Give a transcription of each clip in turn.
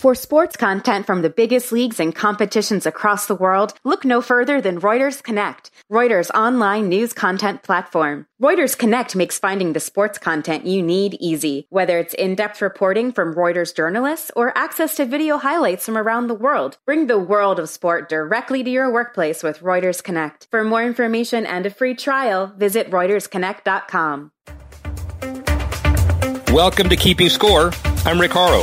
For sports content from the biggest leagues and competitions across the world, look no further than Reuters Connect, Reuters' online news content platform. Reuters Connect makes finding the sports content you need easy, whether it's in-depth reporting from Reuters journalists or access to video highlights from around the world. Bring the world of sport directly to your workplace with Reuters Connect. For more information and a free trial, visit ReutersConnect.com. Welcome to Keeping Score. I'm Rick Harrow.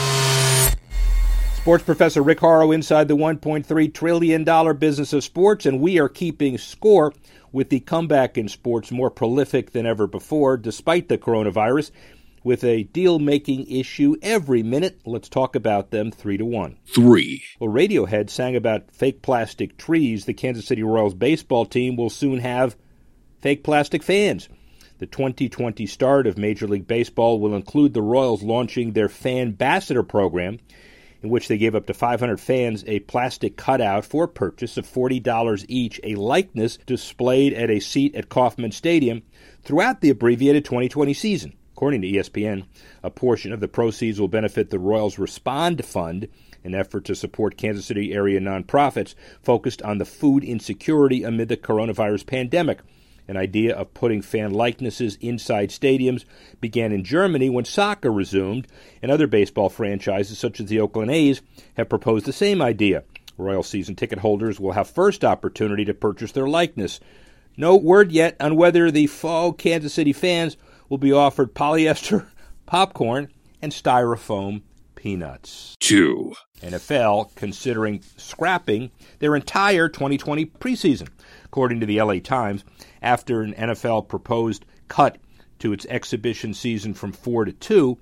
Sports professor Rick Harrow inside the $1.3 trillion business of sports, and we are keeping score with the comeback in sports more prolific than ever before, despite the coronavirus, with a deal-making issue every minute. Let's talk about them 3-1. Well, Radiohead sang about fake plastic trees. The Kansas City Royals baseball team will soon have fake plastic fans. The 2020 start of Major League Baseball will include the Royals launching their Fanbassador program, in which they gave up to 500 fans a plastic cutout for purchase of $40 each, a likeness displayed at a seat at Kauffman Stadium throughout the abbreviated 2020 season. According to ESPN, a portion of the proceeds will benefit the Royals Respond Fund, an effort to support Kansas City area nonprofits focused on the food insecurity amid the coronavirus pandemic. An idea of putting fan likenesses inside stadiums began in Germany when soccer resumed, and other baseball franchises such as the Oakland A's have proposed the same idea. Royal season ticket holders will have first opportunity to purchase their likeness. No word yet on whether the faux Kansas City fans will be offered polyester, popcorn, and styrofoam peanuts. NFL considering scrapping their entire 2020 preseason. According to the LA Times, after an NFL proposed cut to its exhibition season from 4 to 2,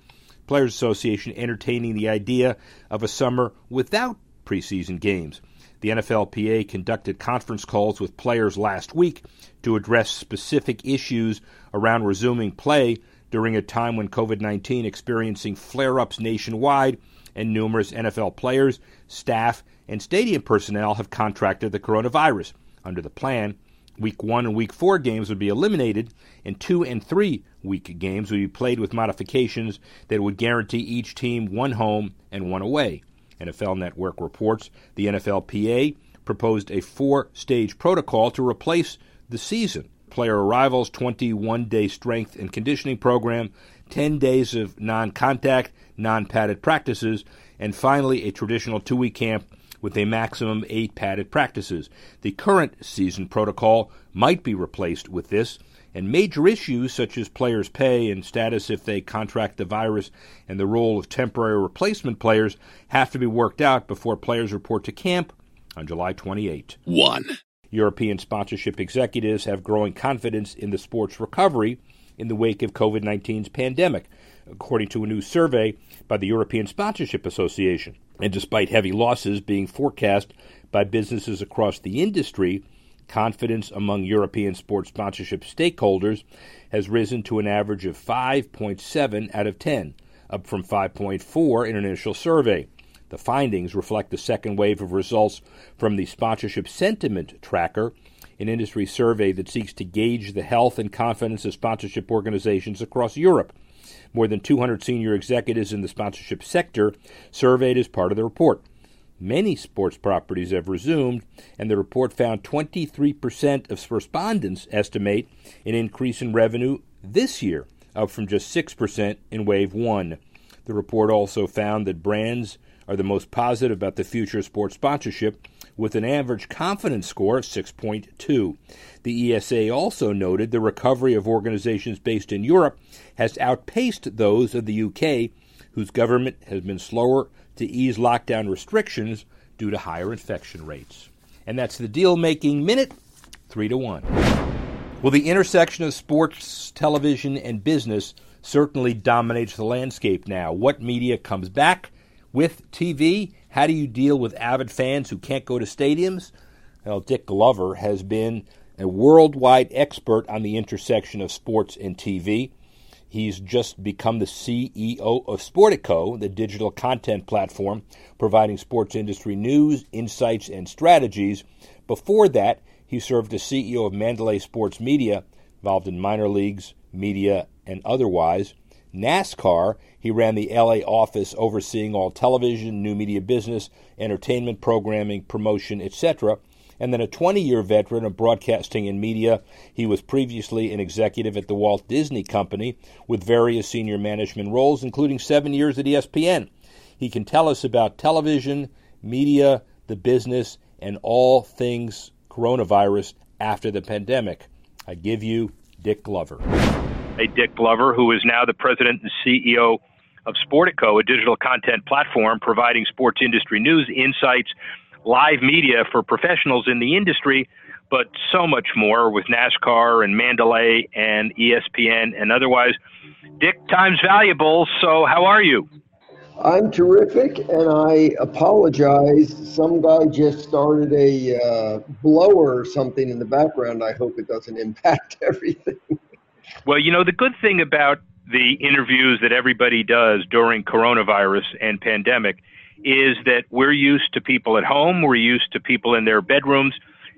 Players Association entertaining the idea of a summer without preseason games. The NFLPA conducted conference calls with players last week to address specific issues around resuming play during a time when COVID-19 experiencing flare-ups nationwide, and numerous NFL players, staff, and stadium personnel have contracted the coronavirus. Under the plan, Week 1 and Week 4 games would be eliminated, and 2 and 3-week games would be played with modifications that would guarantee each team one home and one away. NFL Network reports the NFLPA proposed a 4-stage protocol to replace the season. Player arrivals, 21-day strength and conditioning program, 10 days of non-contact, non-padded practices, and finally a traditional 2-week camp with a maximum 8 padded practices. The current season protocol might be replaced with this, and major issues such as players' pay and status if they contract the virus and the role of temporary replacement players have to be worked out before players report to camp on July 28. European sponsorship executives have growing confidence in the sports recovery in the wake of COVID-19's pandemic, according to a new survey by the European Sponsorship Association. And despite heavy losses being forecast by businesses across the industry, confidence among European sports sponsorship stakeholders has risen to an average of 5.7 out of 10, up from 5.4 in an initial survey. The findings reflect the second wave of results from the Sponsorship Sentiment Tracker, an industry survey that seeks to gauge the health and confidence of sponsorship organizations across Europe. More than 200 senior executives in the sponsorship sector surveyed as part of the report. Many sports properties have resumed, and the report found 23% of respondents estimate an increase in revenue this year, up from just 6% in Wave 1. The report also found that brands are the most positive about the future of sports sponsorship, with an average confidence score of 6.2. The ESA also noted the recovery of organizations based in Europe has outpaced those of the UK, whose government has been slower to ease lockdown restrictions due to higher infection rates. And that's the deal-making minute, 3-1. Well, the intersection of sports, television, and business certainly dominates the landscape now. What media comes back? With TV, how do you deal with avid fans who can't go to stadiums? Well, Dick Glover has been a worldwide expert on the intersection of sports and TV. He's just become the CEO of Sportico, the digital content platform providing sports industry news, insights, and strategies. Before that, he served as CEO of Mandalay Sports Media, involved in minor leagues, media, and otherwise. NASCAR, he ran the LA office overseeing all television, new media business, entertainment programming, promotion, etc., and then a 20-year veteran of broadcasting and media. He was previously an executive at the Walt Disney Company with various senior management roles, including 7 years at ESPN. He can tell us about television, media, the business, and all things coronavirus after the pandemic. I give you Dick Glover. Hey, Dick Glover, who is now the president and CEO of Sportico, a digital content platform providing sports industry news, insights, live media for professionals in the industry, but so much more with NASCAR and Mandalay and ESPN and otherwise. Dick, time's valuable, so how are you? I'm terrific, and I apologize. Some guy just started a blower or something in the background. I hope it doesn't impact everything. Well, you know, the good thing about the interviews that everybody does during coronavirus and pandemic is that we're used to people at home, we're used to people in their bedrooms,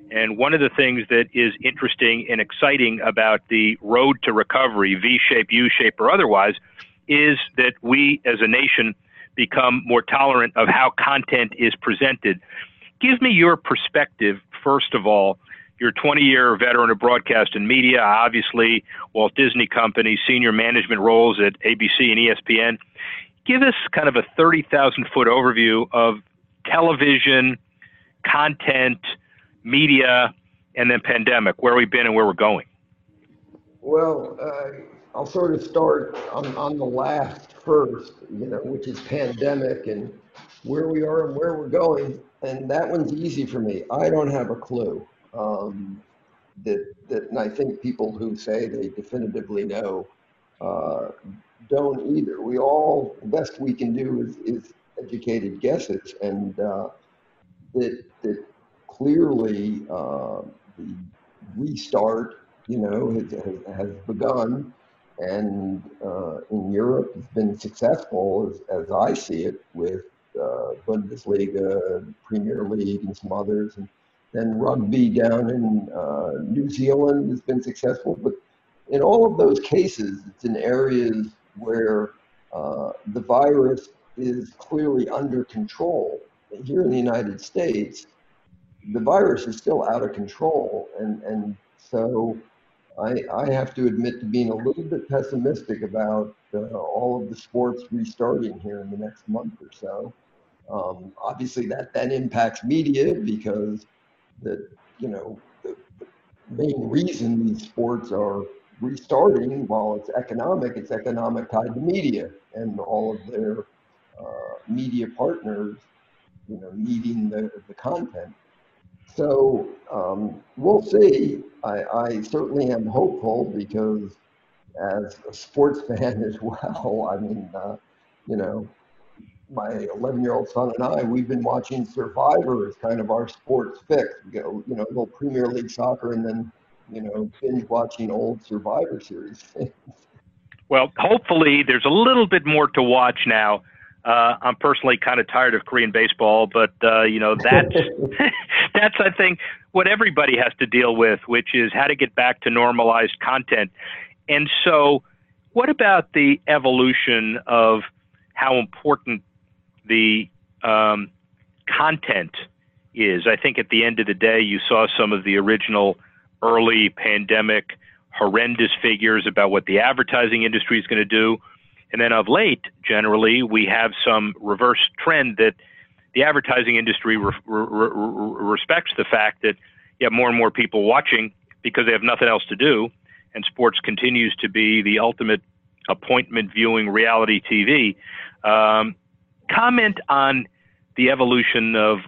and one of the things that is interesting and exciting about the road to recovery, V-shape, U-shape, or otherwise, is that we as a nation become more tolerant of how content is presented. Give me your perspective, first of all. You're a 20-year veteran of broadcast and media, obviously Walt Disney Company, senior management roles at ABC and ESPN. Give us kind of a 30,000-foot overview of television, content, media, and then pandemic, where we've been and where we're going. Well, I'll sort of start on the last first, you know, which is pandemic and where we are and where we're going. And that one's easy for me. I don't have a clue. And I think people who say they definitively know don't either. We all, the best we can do is educated guesses, and that clearly the restart, you know, has begun, and in Europe it's been successful as I see it with Bundesliga, Premier League, and some others, and then rugby down in New Zealand has been successful. But in all of those cases, it's in areas where the virus is clearly under control. Here in the United States, the virus is still out of control. And so I have to admit to being a little bit pessimistic about all of the sports restarting here in the next month or so. Obviously, that impacts media because that, you know, the main reason these sports are restarting, while it's economic tied to media and all of their media partners, you know, needing the content. So we'll see. I certainly am hopeful because as a sports fan as well, I mean, you know, my 11-year-old son and I, we've been watching Survivor as kind of our sports fix. We go, you know, a little Premier League soccer and then, you know, binge watching old Survivor series. Well, hopefully there's a little bit more to watch now. I'm personally kind of tired of Korean baseball, but, you know, that's, I think, what everybody has to deal with, which is how to get back to normalized content. And so what about the evolution of how important the content is? I think at the end of the day, you saw some of the original early pandemic horrendous figures about what the advertising industry is going to do. And then of late, generally, we have some reverse trend that the advertising industry respects the fact that you have more and more people watching because they have nothing else to do. And sports continues to be the ultimate appointment viewing reality TV. Comment on the evolution of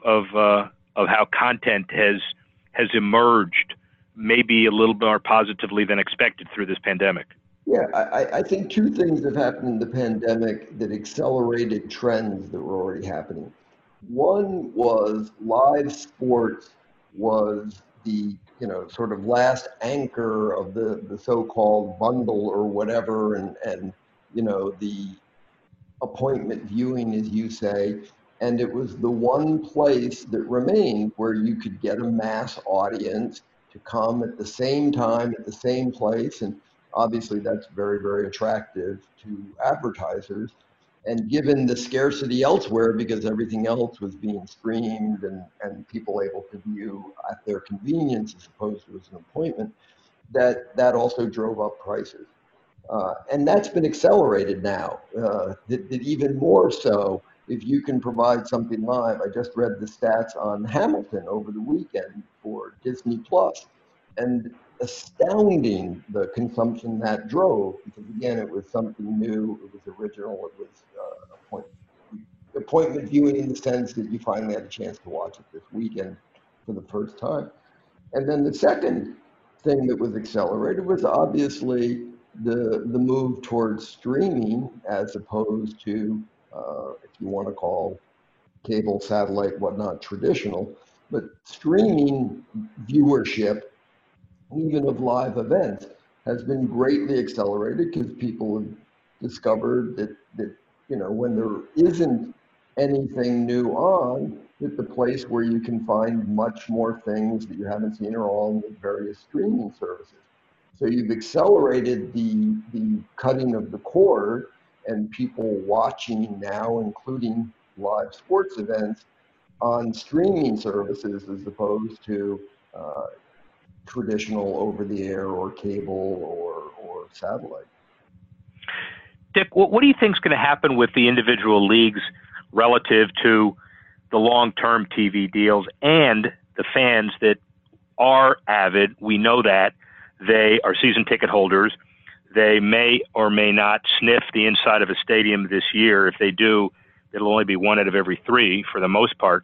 how content has emerged, maybe a little more positively than expected through this pandemic. Yeah, I think two things have happened in the pandemic that accelerated trends that were already happening. One was live sports was the, you know, sort of last anchor of the so-called bundle or whatever, and you know, the appointment viewing, as you say, and it was the one place that remained where you could get a mass audience to come at the same time, at the same place, and obviously that's very, very attractive to advertisers. And given the scarcity elsewhere, because everything else was being streamed and people able to view at their convenience as opposed to as an appointment, that also drove up prices. And that's been accelerated now, that even more so if you can provide something live. I just read the stats on Hamilton over the weekend for Disney Plus, and astounding the consumption that drove, because again, it was something new, it was original, it was appointment viewing in the sense that you finally had a chance to watch it this weekend for the first time. And then the second thing that was accelerated was obviously the move towards streaming as opposed to, if you want to call cable, satellite, whatnot, traditional, but streaming viewership, even of live events, has been greatly accelerated because people have discovered that you know, when there isn't anything new on, that the place where you can find much more things that you haven't seen are all on the various streaming services. So you've accelerated the cutting of the cord and people watching now, including live sports events, on streaming services as opposed to traditional over-the-air or cable or satellite. Dick, what do you think is going to happen with the individual leagues relative to the long-term TV deals and the fans that are avid? We know that they are season ticket holders. They may or may not sniff the inside of a stadium this year. If they do, it'll only be one out of every three for the most part.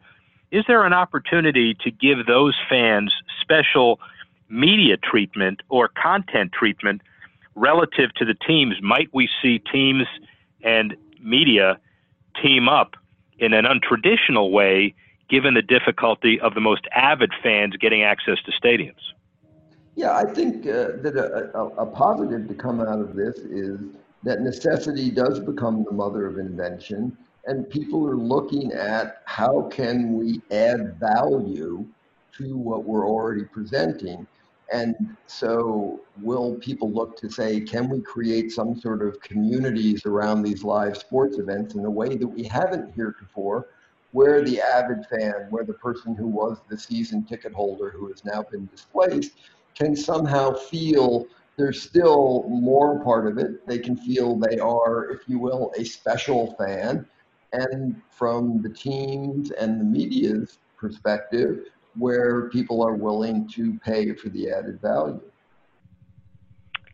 Is there an opportunity to give those fans special media treatment or content treatment relative to the teams? Might we see teams and media team up in an untraditional way, given the difficulty of the most avid fans getting access to stadiums? Yeah, I think that a positive to come out of this is that necessity does become the mother of invention, and people are looking at how can we add value to what we're already presenting. And so will people look to say, can we create some sort of communities around these live sports events in a way that we haven't heretofore, where the avid fan, where the person who was the season ticket holder who has now been displaced, can somehow feel they're still more part of it. They can feel they are, if you will, a special fan. And from the teams and the media's perspective, where people are willing to pay for the added value.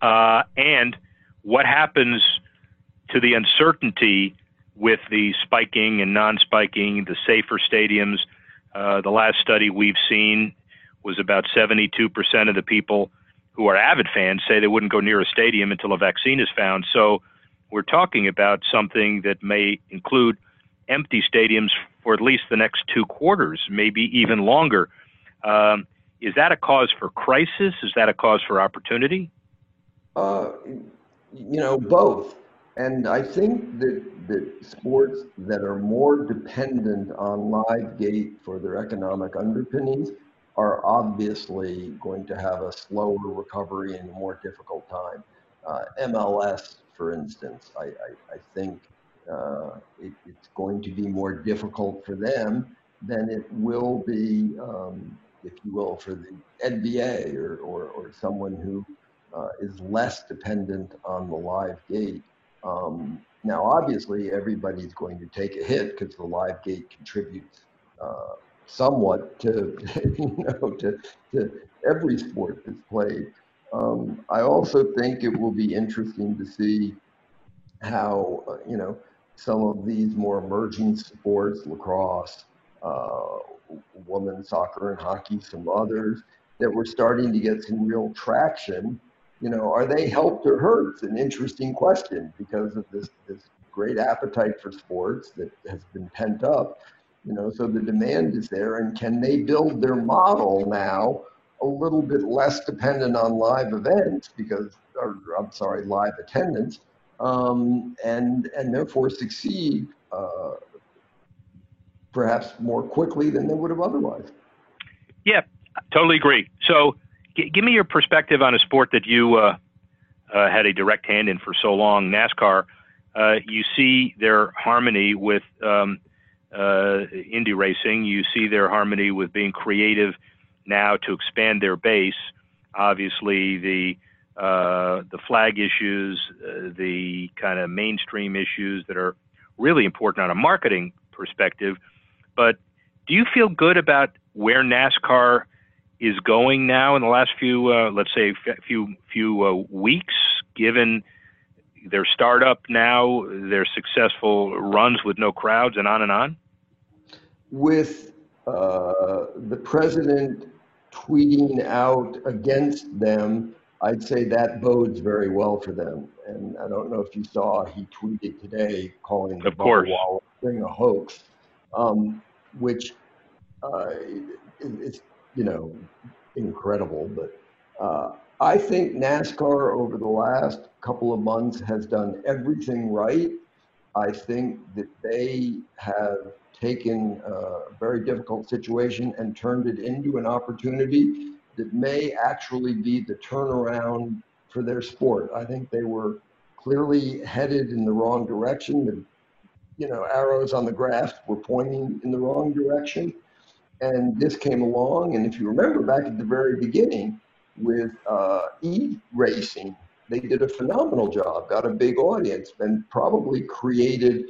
And what happens to the uncertainty with the spiking and non-spiking, the safer stadiums? The last study we've seen was about 72% of the people who are avid fans say they wouldn't go near a stadium until a vaccine is found. So we're talking about something that may include empty stadiums for at least the next two quarters, maybe even longer. Is that a cause for crisis? Is that a cause for opportunity? You know, both. And I think that sports that are more dependent on live gate for their economic underpinnings are obviously going to have a slower recovery and a more difficult time. MLS, for instance, I think it's going to be more difficult for them than it will be, if you will, for the NBA or someone who is less dependent on the live gate. Now, obviously, everybody's going to take a hit because the live gate contributes somewhat to, you know, to every sport that's played. I also think it will be interesting to see how, you know, some of these more emerging sports, lacrosse, women's soccer and hockey, some others that were starting to get some real traction, you know, are they helped or hurt? It's an interesting question because of this great appetite for sports that has been pent up, you know, so the demand is there, and can they build their model now a little bit less dependent on live events because, or I'm sorry, live attendance, and therefore succeed perhaps more quickly than they would have otherwise. Yeah, totally agree. So give me your perspective on a sport that you had a direct hand in for so long, NASCAR. You see their harmony with Indy racing. You see their harmony with being creative now to expand their base. Obviously, the flag issues, the kind of mainstream issues that are really important on a marketing perspective. But do you feel good about where NASCAR is going now in the last few, let's say, few weeks, given their startup now, their successful runs with no crowds, and on and on? With the president tweeting out against them, I'd say that bodes very well for them. And I don't know if you saw, he tweeted today calling the Wall thing a hoax, which it's, you know, incredible. But I think NASCAR over the last couple of months has done everything right. I think that they have taken a very difficult situation and turned it into an opportunity that may actually be the turnaround for their sport. I think they were clearly headed in the wrong direction. The, you know, arrows on the graph were pointing in the wrong direction. And this came along, and if you remember back at the very beginning with e-racing, they did a phenomenal job, got a big audience, and probably created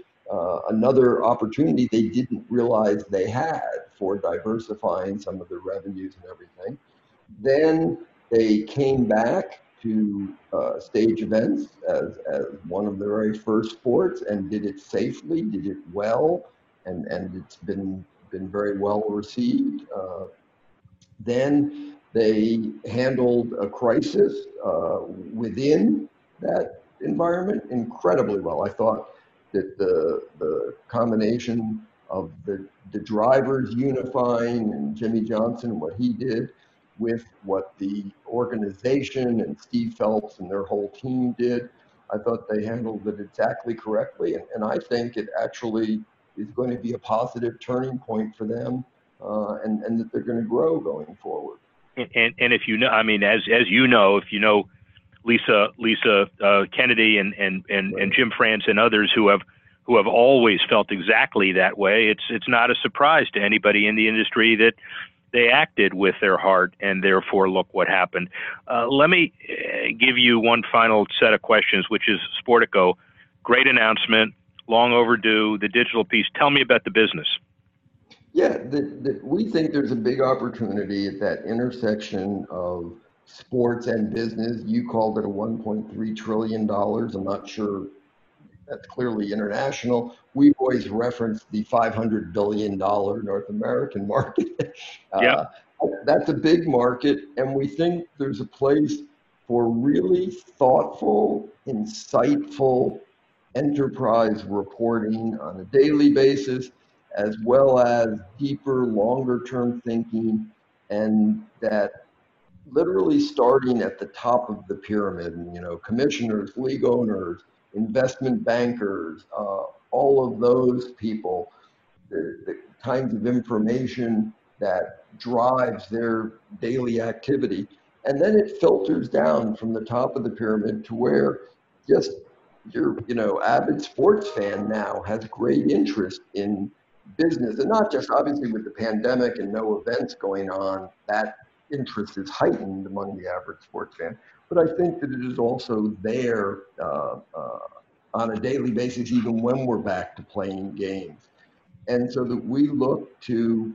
another opportunity they didn't realize they had for diversifying some of the revenues and everything. Then they came back to stage events as one of the very first sports and did it safely, did it well, and it's been very well received. Then they handled a crisis within that environment incredibly well. I thought that the combination of the drivers unifying and Jimmy Johnson, what he did, with what the organization and Steve Phelps and their whole team did, I thought they handled it exactly correctly. And I think it actually is going to be a positive turning point for them, and that they're going to grow going forward. And if you know, I mean, as you know, if you know Lisa Kennedy and right. and Jim France and others who have always felt exactly that way, it's not a surprise to anybody in the industry that they acted with their heart, and therefore look what happened. Let me give you one final set of questions, which is Sportico. Great announcement. Long overdue, the digital piece. Tell me about the business. Yeah, we think there's a big opportunity at that intersection of sports and business. You called it a $1.3 trillion. I'm not sure. That's clearly international. We've always referenced the $500 billion North American market. Yeah. That's a big market, and we think there's a place for really thoughtful, insightful enterprise reporting on a daily basis, as well as deeper, longer-term thinking, and that literally starting at the top of the pyramid, and, you know, commissioners, league owners, investment bankers, all of those people, the kinds of information that drives their daily activity. And then it filters down from the top of the pyramid to where just your, you know, avid sports fan now has great interest in business. And not just obviously with the pandemic and no events going on, that interest is heightened among the average sports fan. But I think that it is also there on a daily basis, even when we're back to playing games. And so that we look to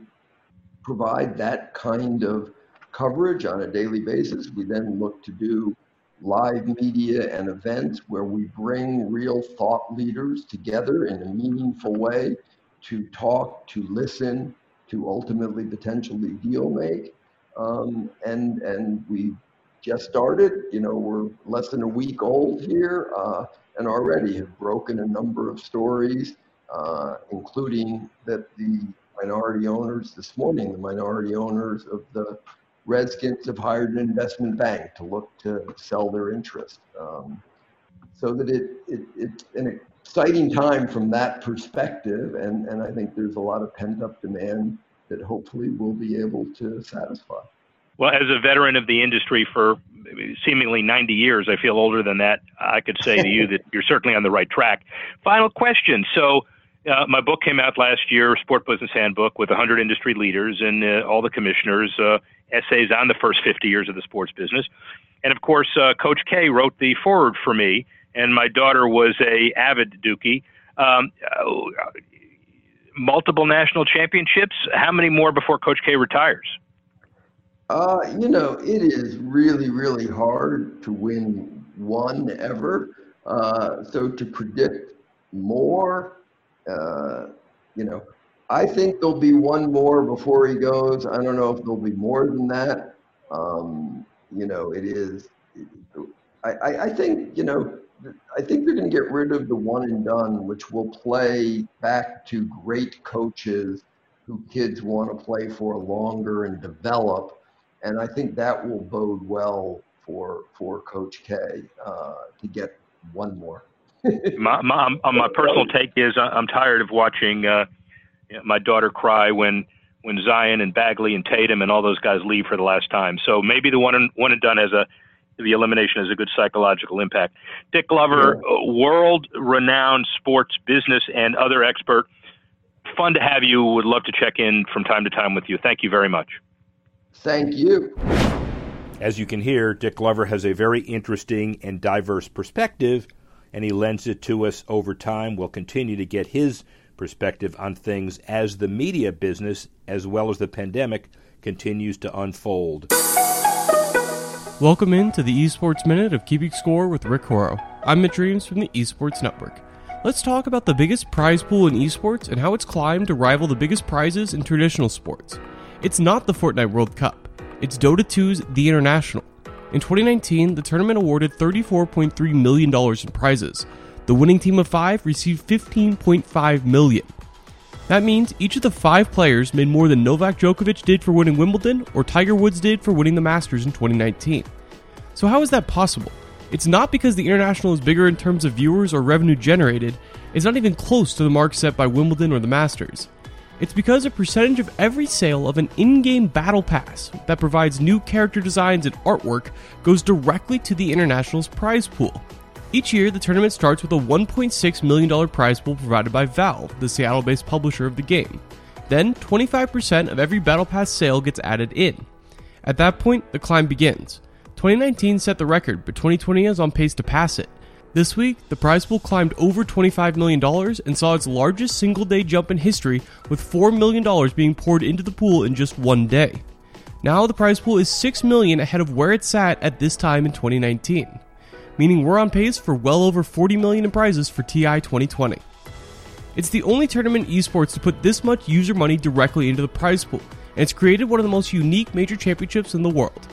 provide that kind of coverage on a daily basis. We then look to do live media and events where we bring real thought leaders together in a meaningful way to talk, to listen, to ultimately potentially deal make. And we just started, you know, we're less than a week old here, and already have broken a number of stories, including that the minority owners this morning, the minority owners of the Redskins have hired an investment bank to look to sell their interest. So that it's an exciting time from that perspective, and I think there's a lot of pent-up demand that hopefully we'll be able to satisfy. Well, as a veteran of the industry for seemingly 90 years, I feel older than that. I could say to you that you're certainly on the right track. Final question. So my book came out last year, Sport Business Handbook, with 100 industry leaders and all the commissioners, essays on the first 50 years of the sports business. And of course, Coach K wrote the foreword for me, and my daughter was an avid Dookie. Multiple national championships. How many more before Coach K retires? You know, it is really, really hard to win one ever. So to predict more, you know, I think there'll be one more before he goes. I don't know if there'll be more than that. You know, it is, I think, you know, I think they're going to get rid of the one and done, which will play back to great coaches who kids want to play for longer and develop. And I think that will bode well for Coach K to get one more. My personal take is I'm tired of watching my daughter cry when Zion and Bagley and Tatum and all those guys leave for the last time. So maybe the one and done as the elimination has a good psychological impact. Dick Glover, world-renowned sports business and other expert. Fun to have you. Would love to check in from time to time with you. Thank you very much. Thank you. As you can hear, Dick Glover has a very interesting and diverse perspective, and he lends it to us over time. We'll continue to get his perspective on things as the media business, as well as the pandemic, continues to unfold. Welcome in to the Esports Minute of Keeping Score with Rick Harrow. I'm Mitch Reams from the Esports Network. Let's talk about the biggest prize pool in esports and how it's climbed to rival the biggest prizes in traditional sports. It's not the Fortnite World Cup. It's Dota 2's The International. In 2019, the tournament awarded $34.3 million in prizes. The winning team of 5 received $15.5 million. That means each of the 5 players made more than Novak Djokovic did for winning Wimbledon or Tiger Woods did for winning the Masters in 2019. So how is that possible? It's not because the International is bigger in terms of viewers or revenue generated. It's not even close to the mark set by Wimbledon or the Masters. It's because a percentage of every sale of an in-game Battle Pass that provides new character designs and artwork goes directly to the International's prize pool. Each year, the tournament starts with a $1.6 million prize pool provided by Valve, the Seattle-based publisher of the game. Then, 25% of every Battle Pass sale gets added in. At that point, the climb begins. 2019 set the record, but 2020 is on pace to pass it. This week, the prize pool climbed over $25 million and saw its largest single-day jump in history, with $4 million being poured into the pool in just one day. Now the prize pool is $6 million ahead of where it sat at this time in 2019, meaning we're on pace for well over $40 million in prizes for TI 2020. It's the only tournament in esports to put this much user money directly into the prize pool, and it's created one of the most unique major championships in the world.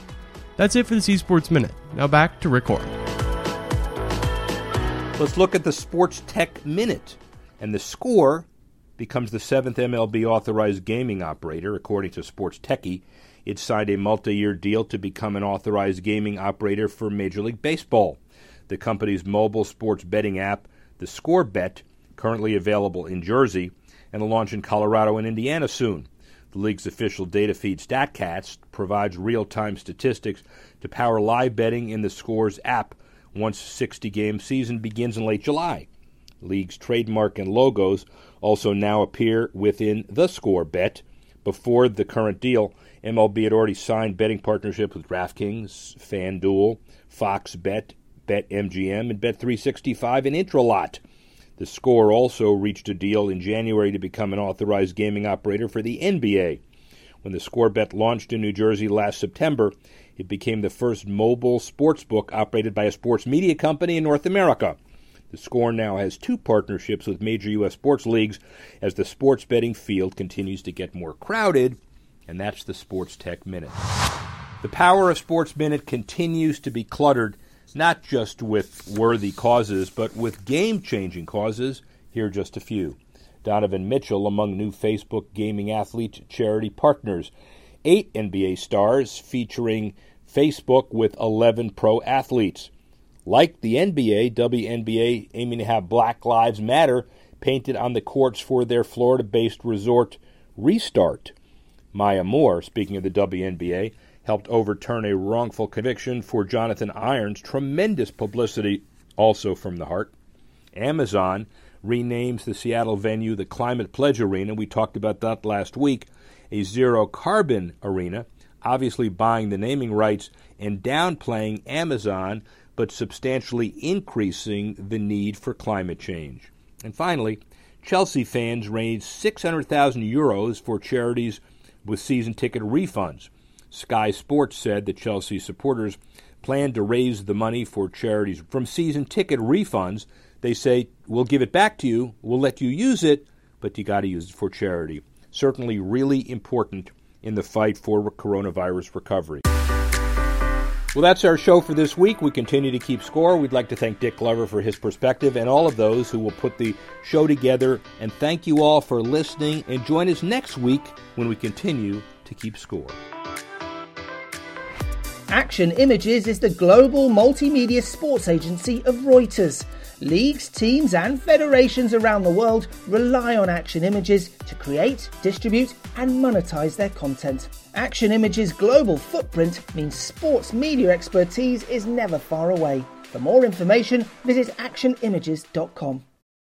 That's it for this Esports Minute. Now back to Rick Harrow. Let's look at the Sports Tech Minute. And The Score becomes the 7th MLB-authorized gaming operator, according to Sports Techie. It signed a multi-year deal to become an authorized gaming operator for Major League Baseball. The company's mobile sports betting app, The Score Bet, currently available in Jersey, and will launch in Colorado and Indiana soon. The league's official data feed, StatCast, provides real-time statistics to power live betting in The Score's app, once 60-game season begins in late July. League's trademark and logos also now appear within The Score Bet. Before the current deal, MLB had already signed betting partnerships with DraftKings, FanDuel, Fox Bet, BetMGM, and Bet365 and Intralot. The Score also reached a deal in January to become an authorized gaming operator for the NBA. When The Score Bet launched in New Jersey last September, it became the first mobile sportsbook operated by a sports media company in North America. The Score now has 2 partnerships with major U.S. sports leagues as the sports betting field continues to get more crowded, and that's the Sports Tech Minute. The power of Sports Minute continues to be cluttered, not just with worthy causes, but with game-changing causes. Here are just a few. Donovan Mitchell among new Facebook gaming athlete charity partners. 8 NBA stars featuring Facebook with 11 pro athletes. Like the NBA, WNBA aiming to have Black Lives Matter painted on the courts for their Florida-based resort restart. Maya Moore, speaking of the WNBA, helped overturn a wrongful conviction for Jonathan Irons. Tremendous publicity also from the heart. Amazon renames the Seattle venue the Climate Pledge Arena. We talked about that last week. A zero-carbon arena, obviously buying the naming rights and downplaying Amazon, but substantially increasing the need for climate change. And finally, Chelsea fans raised €600,000 for charities with season ticket refunds. Sky Sports said that Chelsea supporters plan to raise the money for charities from season ticket refunds. They say, we'll give it back to you, we'll let you use it, but you got to use it for charity. Certainly really important in the fight for coronavirus recovery. Well, that's our show for this week. We continue to keep score. We'd like to thank Dick Glover for his perspective and all of those who will put the show together. And thank you all for listening. And join us next week when we continue to keep score. Action Images is the global multimedia sports agency of Reuters. Leagues, teams and federations around the world rely on Action Images to create, distribute and monetize their content. Action Images' global footprint means sports media expertise is never far away. For more information, visit actionimages.com.